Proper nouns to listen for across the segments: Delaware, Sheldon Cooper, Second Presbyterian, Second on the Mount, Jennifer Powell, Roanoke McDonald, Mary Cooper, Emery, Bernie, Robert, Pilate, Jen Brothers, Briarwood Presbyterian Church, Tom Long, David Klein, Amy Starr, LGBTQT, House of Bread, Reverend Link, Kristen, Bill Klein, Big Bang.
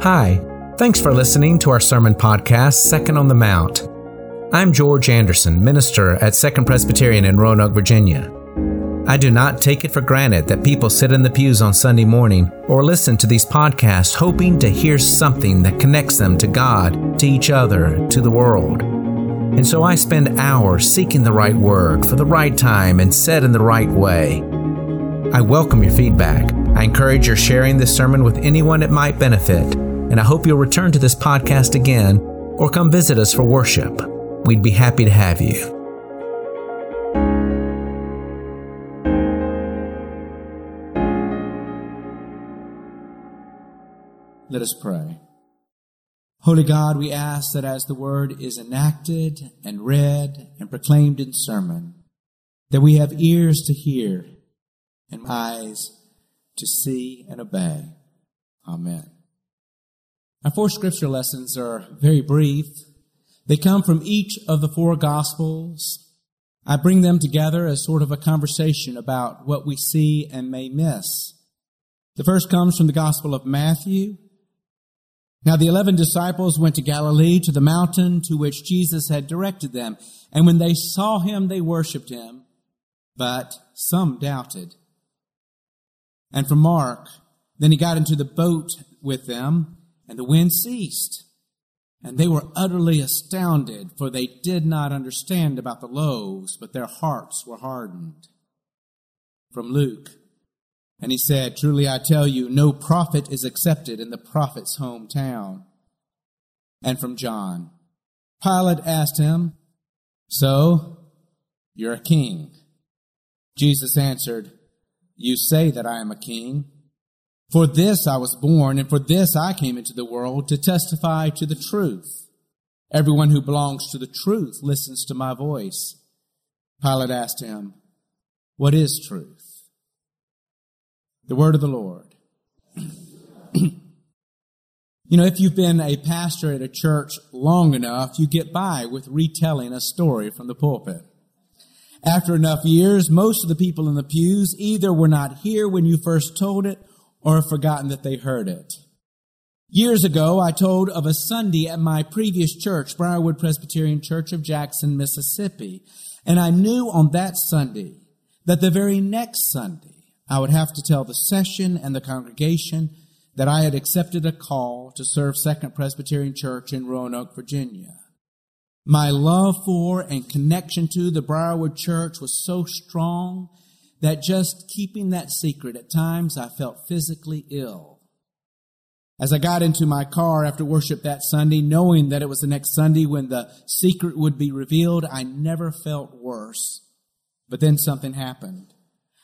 Hi, thanks for listening to our sermon podcast, Second on the Mount. I'm George Anderson, minister at Second Presbyterian in Roanoke, Virginia. I do not take it for granted that people sit in the pews on Sunday morning or listen to these podcasts hoping to hear something that connects them to God, to each other, to the world. And so I spend hours seeking the right word for the right time and said in the right way. I welcome your feedback. I encourage your sharing this sermon with anyone it might benefit. And I hope you'll return to this podcast again or come visit us for worship. We'd be happy to have you. Let us pray. Holy God, we ask that as the word is enacted and read and proclaimed in sermon, that we have ears to hear and eyes to see and obey. Amen. Our four scripture lessons are very brief. They come from each of the four gospels. I bring them together as sort of a conversation about what we see and may miss. The first comes from the Gospel of Matthew. Now the 11 disciples went to Galilee, to the mountain to which Jesus had directed them. And when they saw him, they worshipped him, but some doubted. And from Mark, then he got into the boat with them, and the wind ceased. And they were utterly astounded, for they did not understand about the loaves, but their hearts were hardened. From Luke, and he said, "Truly I tell you, no prophet is accepted in the prophet's hometown." And from John, Pilate asked him, "So, you're a king?" Jesus answered, "You say that I am a king. For this I was born, and for this I came into the world, to testify to the truth. Everyone who belongs to the truth listens to my voice." Pilate asked him, "What is truth?" The word of the Lord. You know, if you've been a pastor at a church long enough, you get by with retelling a story from the pulpit. After enough years, most of the people in the pews either were not here when you first told it or have forgotten that they heard it. Years ago, I told of a Sunday at my previous church, Briarwood Presbyterian Church of Jackson, Mississippi, and I knew on that Sunday that the very next Sunday, I would have to tell the session and the congregation that I had accepted a call to serve Second Presbyterian Church in Roanoke, Virginia. My love for and connection to the Briarwood Church was so strong that just keeping that secret at times I felt physically ill. As I got into my car after worship that Sunday, knowing that it was the next Sunday when the secret would be revealed, I never felt worse. But then something happened.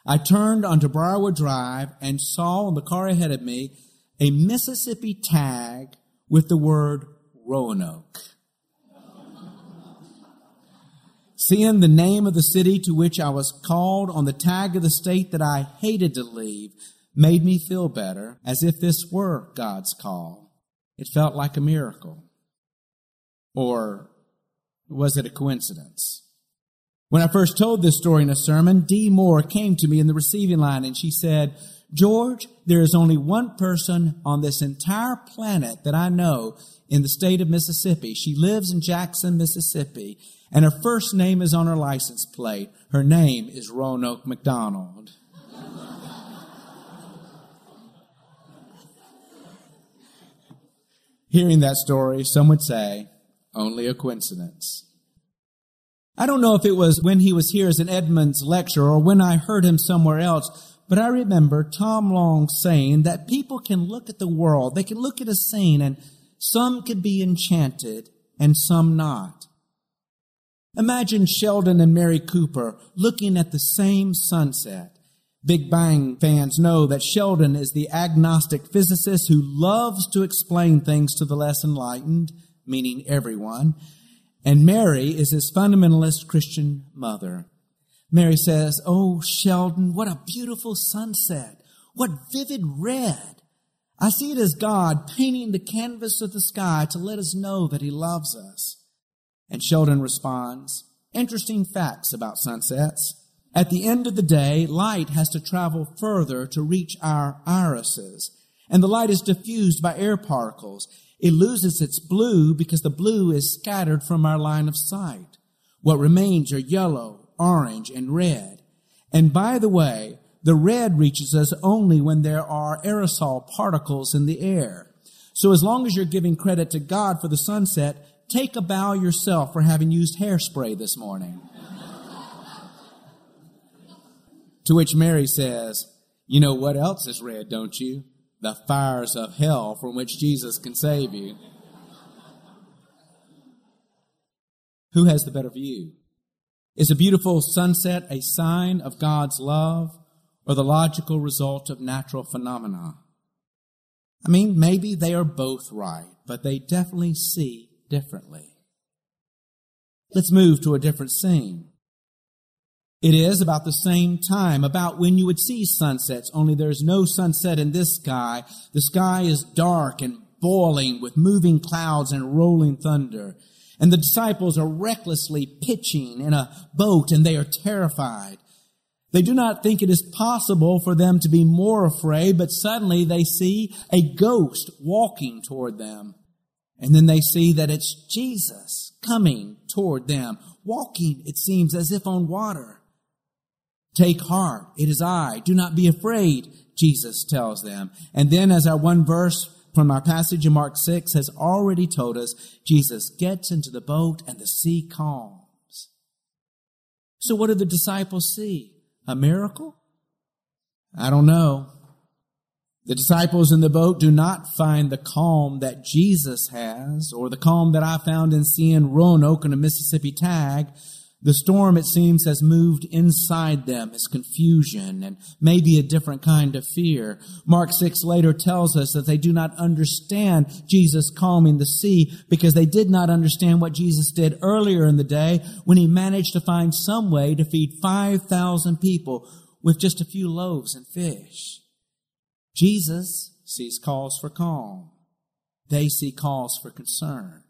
I turned onto Briarwood Drive and saw on the car ahead of me a Mississippi tag with the word Roanoke. Seeing the name of the city to which I was called on the tag of the state that I hated to leave made me feel better, as if this were God's call. It felt like a miracle. Or was it a coincidence? When I first told this story in a sermon, Dee Moore came to me in the receiving line and she said, "George, there is only one person on this entire planet that I know in the state of Mississippi. She lives in Jackson, Mississippi, and her first name is on her license plate. Her name is Roanoke McDonald." Hearing that story, some would say, only a coincidence. I don't know if it was when he was here as an Edmonds lecturer or when I heard him somewhere else, but I remember Tom Long saying that people can look at the world, they can look at a scene, and some could be enchanted and some not. Imagine Sheldon and Mary Cooper looking at the same sunset. Big Bang fans know that Sheldon is the agnostic physicist who loves to explain things to the less enlightened, meaning everyone. And Mary is his fundamentalist Christian mother. Mary says, "Oh, Sheldon, what a beautiful sunset. What vivid red. I see it as God painting the canvas of the sky to let us know that he loves us." And Sheldon responds, "Interesting facts about sunsets. At the end of the day, light has to travel further to reach our irises. and the light is diffused by air particles. It loses its blue because the blue is scattered from our line of sight. What remains are yellow, orange, and red. And by the way, the red reaches us only when there are aerosol particles in the air. So as long as you're giving credit to God for the sunset, take a bow yourself for having used hairspray this morning. To which Mary says, "You know what else is red, don't you? The fires of hell from which Jesus can save you." Who has the better view? Is a beautiful sunset a sign of God's love or the logical result of natural phenomena? I mean, maybe they are both right, but they definitely see differently. Let's move to a different scene. It is about the same time, about when you would see sunsets, only there's no sunset in this sky. The sky is dark and boiling with moving clouds and rolling thunder. And the disciples are recklessly pitching in a boat, and they are terrified. They do not think it is possible for them to be more afraid, but suddenly they see a ghost walking toward them. And then they see that it's Jesus coming toward them, walking, it seems, as if on water. "Take heart, it is I. Do not be afraid," Jesus tells them. And then, as our one verse from our passage in Mark 6 has already told us, Jesus gets into the boat and the sea calms. So what do the disciples see? A miracle? I don't know. The disciples in the boat do not find the calm that Jesus has, or the calm that I found in seeing Roanoke and a Mississippi tag. The storm, it seems, has moved inside them as confusion and maybe a different kind of fear. Mark 6 later tells us that they do not understand Jesus calming the sea because they did not understand what Jesus did earlier in the day when he managed to find some way to feed 5,000 people with just a few loaves and fish. Jesus sees calls for calm. They see calls for concern.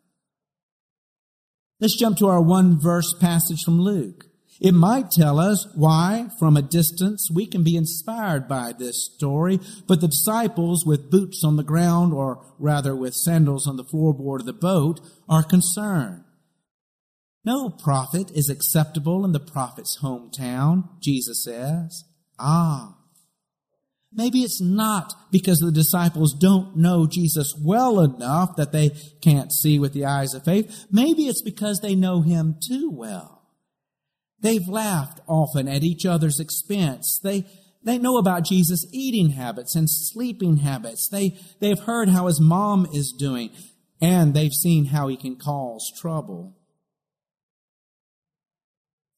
Let's jump to our one verse passage from Luke. It might tell us why, from a distance, we can be inspired by this story, but the disciples with boots on the ground, or rather with sandals on the floorboard of the boat, are concerned. "No prophet is acceptable in the prophet's hometown," Jesus says. Ah. Maybe it's not because the disciples don't know Jesus well enough that they can't see with the eyes of faith. Maybe it's because they know him too well. They've laughed often at each other's expense. They know about Jesus' eating habits and sleeping habits. They've heard how his mom is doing, and they've seen how he can cause trouble.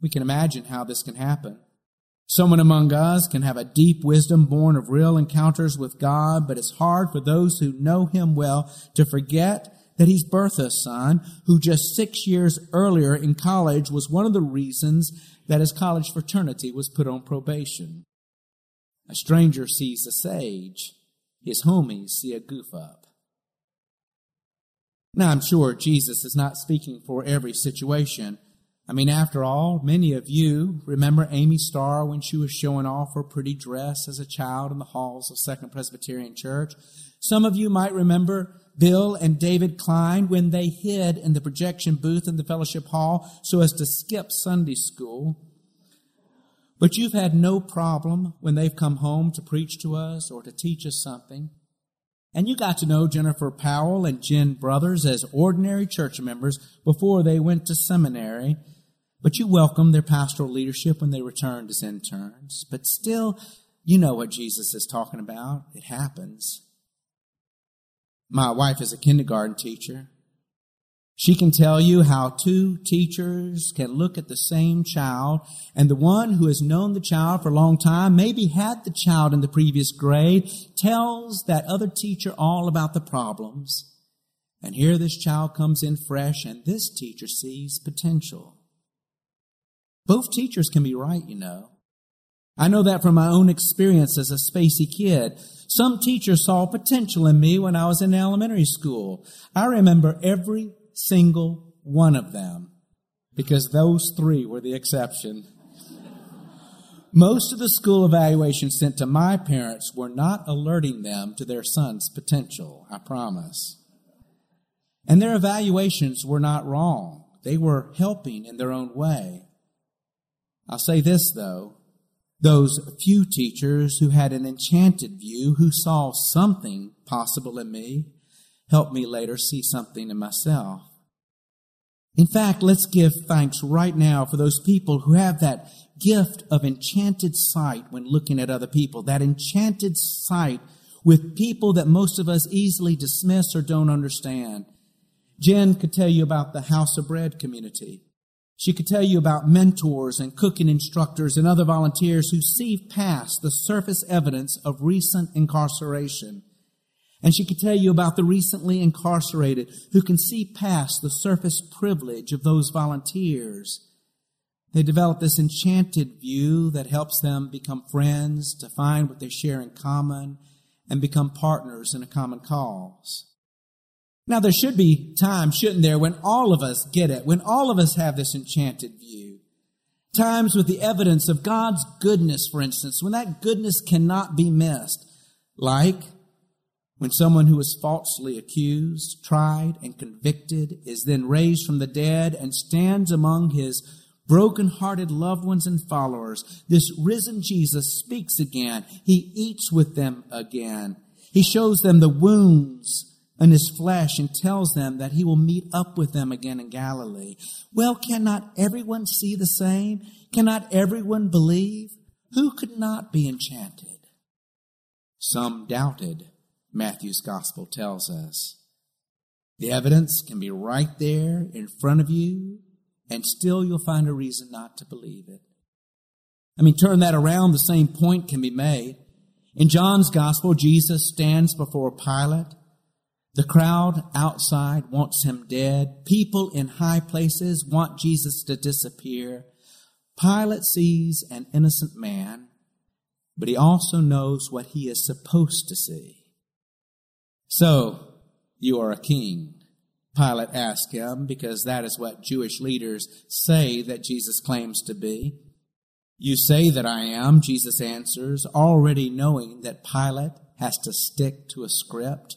We can imagine how this can happen. Someone among us can have a deep wisdom born of real encounters with God, but it's hard for those who know him well to forget that he's Bertha's son, who just 6 years earlier in college was one of the reasons that his college fraternity was put on probation. A stranger sees a sage. His homies see a goof-up. Now, I'm sure Jesus is not speaking for every situation. I mean, after all, many of you remember Amy Starr when she was showing off her pretty dress as a child in the halls of Second Presbyterian Church. Some of you might remember Bill and David Klein when they hid in the projection booth in the fellowship hall so as to skip Sunday school. But you've had no problem when they've come home to preach to us or to teach us something. And you got to know Jennifer Powell and Jen Brothers as ordinary church members before they went to seminary. But you welcomed their pastoral leadership when they returned as interns. But still, you know what Jesus is talking about. It happens. My wife is a kindergarten teacher. She can tell you how two teachers can look at the same child, and the one who has known the child for a long time, maybe had the child in the previous grade, tells that other teacher all about the problems. And here this child comes in fresh, and this teacher sees potential. Both teachers can be right, you know. I know that from my own experience as a spacey kid. Some teachers saw potential in me when I was in elementary school. I remember every single one of them because those three were the exception. Most of the school evaluations sent to my parents were not alerting them to their son's potential, I promise. And their evaluations were not wrong. They were helping in their own way. I'll say this, though. Those few teachers who had an enchanted view, who saw something possible in me, helped me later see something in myself. In fact, let's give thanks right now for those people who have that gift of enchanted sight when looking at other people, that enchanted sight with people that most of us easily dismiss or don't understand. Jen could tell you about the House of Bread community. She could tell you about mentors and cooking instructors and other volunteers who see past the surface evidence of recent incarceration. And she could tell you about the recently incarcerated who can see past the surface privilege of those volunteers. They develop this enchanted view that helps them become friends, to find what they share in common, and become partners in a common cause. Now, there should be time, shouldn't there, when all of us get it, when all of us have this enchanted view. Times with the evidence of God's goodness, for instance, when that goodness cannot be missed. Like when someone who is falsely accused, tried, and convicted is then raised from the dead and stands among his broken-hearted loved ones and followers. This risen Jesus speaks again. He eats with them again. He shows them the wounds in his flesh and tells them that he will meet up with them again in Galilee. Well, cannot everyone see the same? Cannot everyone believe? Who could not be enchanted? Some doubted, Matthew's gospel tells us. The evidence can be right there in front of you, and still you'll find a reason not to believe it. I mean, turn that around, the same point can be made. In John's gospel, Jesus stands before Pilate. The crowd outside wants him dead. People in high places want Jesus to disappear. Pilate sees an innocent man, but he also knows what he is supposed to see. So, you are a king, Pilate asked him, because that is what Jewish leaders say that Jesus claims to be. You say that I am, Jesus answers, already knowing that Pilate has to stick to a script.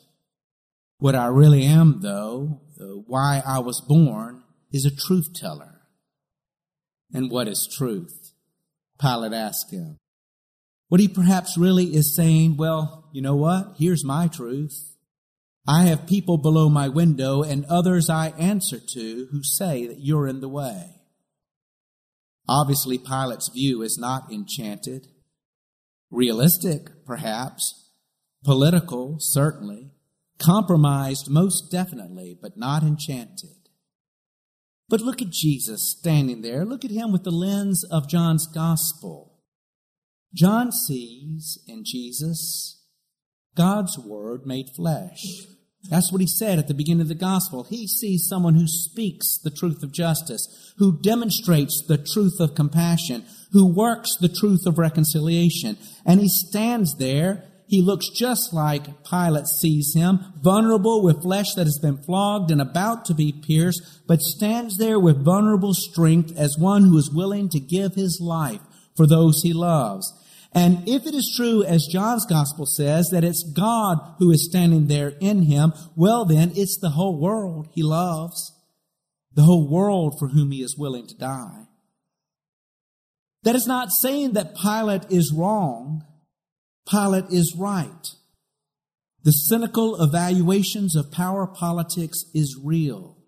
What I really am, though, why I was born, is a truth teller. And what is truth? Pilate asked him. What he perhaps really is saying, well, you know what? Here's my truth. I have people below my window and others I answer to who say that you're in the way. Obviously, Pilate's view is not enchanted. Realistic, perhaps. Political, certainly. Compromised most definitely, but not enchanted. But look at Jesus standing there. Look at him with the lens of John's gospel. John sees in Jesus God's word made flesh. That's what he said at the beginning of the gospel. He sees someone who speaks the truth of justice, who demonstrates the truth of compassion, who works the truth of reconciliation. And he stands there. He looks just like Pilate sees him, vulnerable with flesh that has been flogged and about to be pierced, but stands there with vulnerable strength as one who is willing to give his life for those he loves. And if it is true, as John's gospel says, that it's God who is standing there in him, well then, it's the whole world he loves, the whole world for whom he is willing to die. That is not saying that Pilate is wrong. Pilate is right. The cynical evaluations of power politics is real.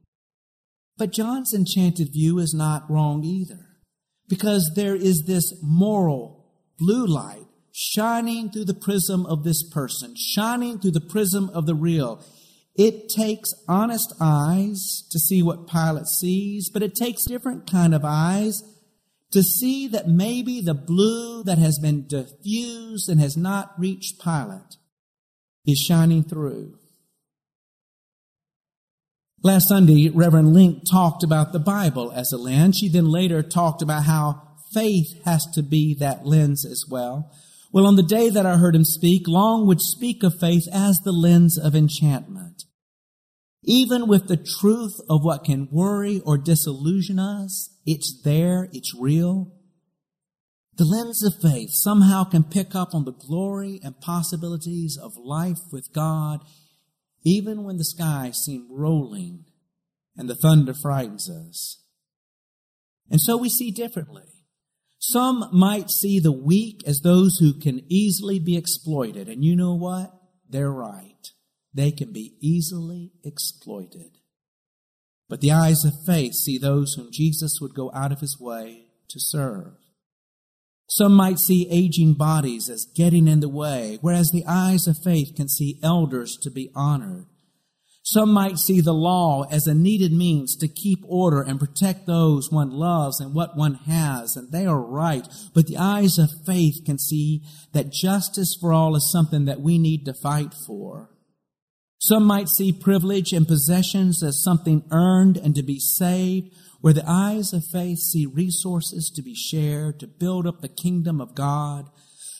But John's enchanted view is not wrong either, because there is this moral blue light shining through the prism of this person, shining through the prism of the real. It takes honest eyes to see what Pilate sees, but it takes different kind of eyes to see that maybe the blue that has been diffused and has not reached Pilate is shining through. Last Sunday, Reverend Link talked about the Bible as a lens. She then later talked about how faith has to be that lens as well. Well, on the day that I heard him speak, Long would speak of faith as the lens of enchantment. Even with the truth of what can worry or disillusion us, it's there, it's real. The lens of faith somehow can pick up on the glory and possibilities of life with God, even when the sky seems rolling and the thunder frightens us. And so we see differently. Some might see the weak as those who can easily be exploited. And you know what? They're right. They can be easily exploited. But the eyes of faith see those whom Jesus would go out of his way to serve. Some might see aging bodies as getting in the way, whereas the eyes of faith can see elders to be honored. Some might see the law as a needed means to keep order and protect those one loves and what one has, and they are right. But the eyes of faith can see that justice for all is something that we need to fight for. Some might see privilege and possessions as something earned and to be saved, where the eyes of faith see resources to be shared to build up the kingdom of God.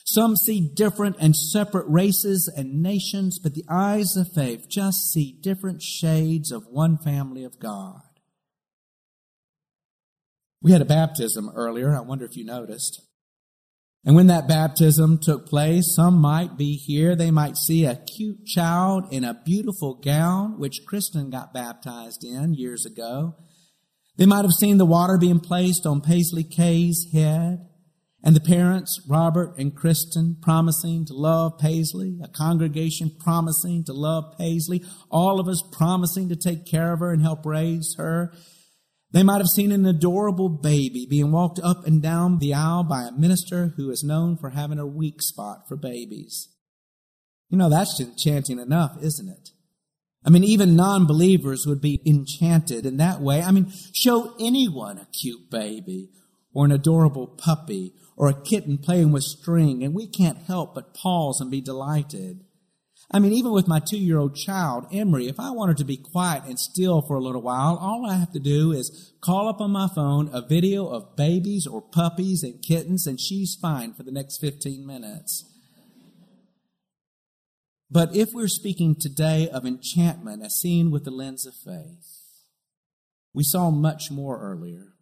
Some see different and separate races and nations, but the eyes of faith just see different shades of one family of God. We had a baptism earlier. I wonder if you noticed. And when that baptism took place, some might be here. They might see a cute child in a beautiful gown, which Kristen got baptized in years ago. They might have seen the water being placed on Paisley Kay's head, and the parents, Robert and Kristen, promising to love Paisley, a congregation promising to love Paisley, all of us promising to take care of her and help raise her. They might have seen an adorable baby being walked up and down the aisle by a minister who is known for having a weak spot for babies. You know, that's enchanting enough, isn't it? I mean, even non-believers would be enchanted in that way. I mean, show anyone a cute baby or an adorable puppy or a kitten playing with string, and we can't help but pause and be delighted. I mean, even with my 2-year-old child, Emery, if I want her to be quiet and still for a little while, all I have to do is call up on my phone a video of babies or puppies and kittens, and she's fine for the next 15 minutes. But if we're speaking today of enchantment as seen with the lens of faith, we saw much more earlier.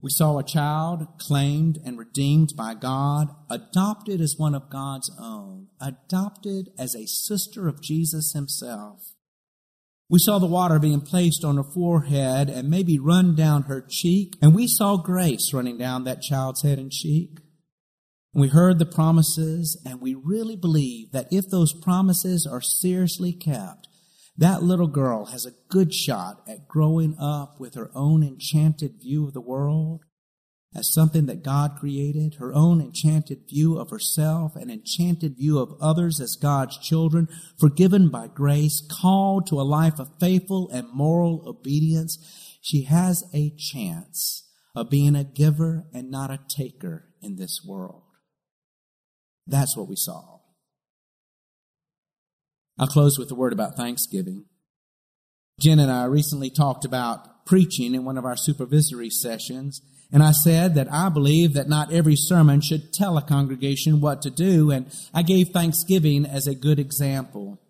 We saw a child claimed and redeemed by God, adopted as one of God's own, adopted as a sister of Jesus himself. We saw the water being placed on her forehead and maybe run down her cheek, and we saw grace running down that child's head and cheek. We heard the promises, and we really believe that if those promises are seriously kept, that little girl has a good shot at growing up with her own enchanted view of the world as something that God created, her own enchanted view of herself, an enchanted view of others as God's children, forgiven by grace, called to a life of faithful and moral obedience. She has a chance of being a giver and not a taker in this world. That's what we saw. I'll close with a word about Thanksgiving. Jen and I recently talked about preaching in one of our supervisory sessions, and I said that I believe that not every sermon should tell a congregation what to do, and I gave Thanksgiving as a good example.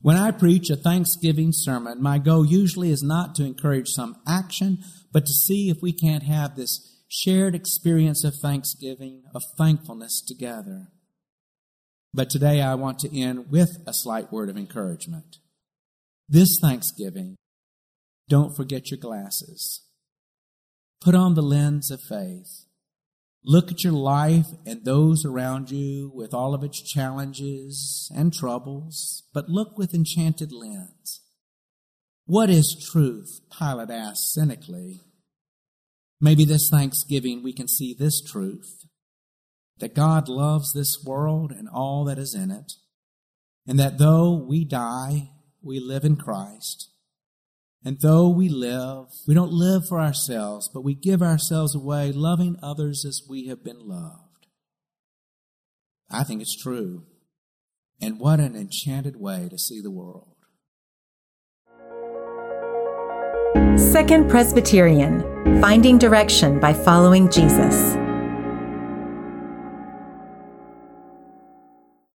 When I preach a Thanksgiving sermon, my goal usually is not to encourage some action, but to see if we can't have this shared experience of thanksgiving, of thankfulness together. But today I want to end with a slight word of encouragement. This Thanksgiving, don't forget your glasses. Put on the lens of faith. Look at your life and those around you with all of its challenges and troubles, but look with enchanted lens. What is truth? Pilate asked cynically. Maybe this Thanksgiving we can see this truth, that God loves this world and all that is in it, and that though we die, we live in Christ. And though we live, we don't live for ourselves, but we give ourselves away, loving others as we have been loved. I think it's true. And what an enchanted way to see the world. Second Presbyterian, finding direction by following Jesus.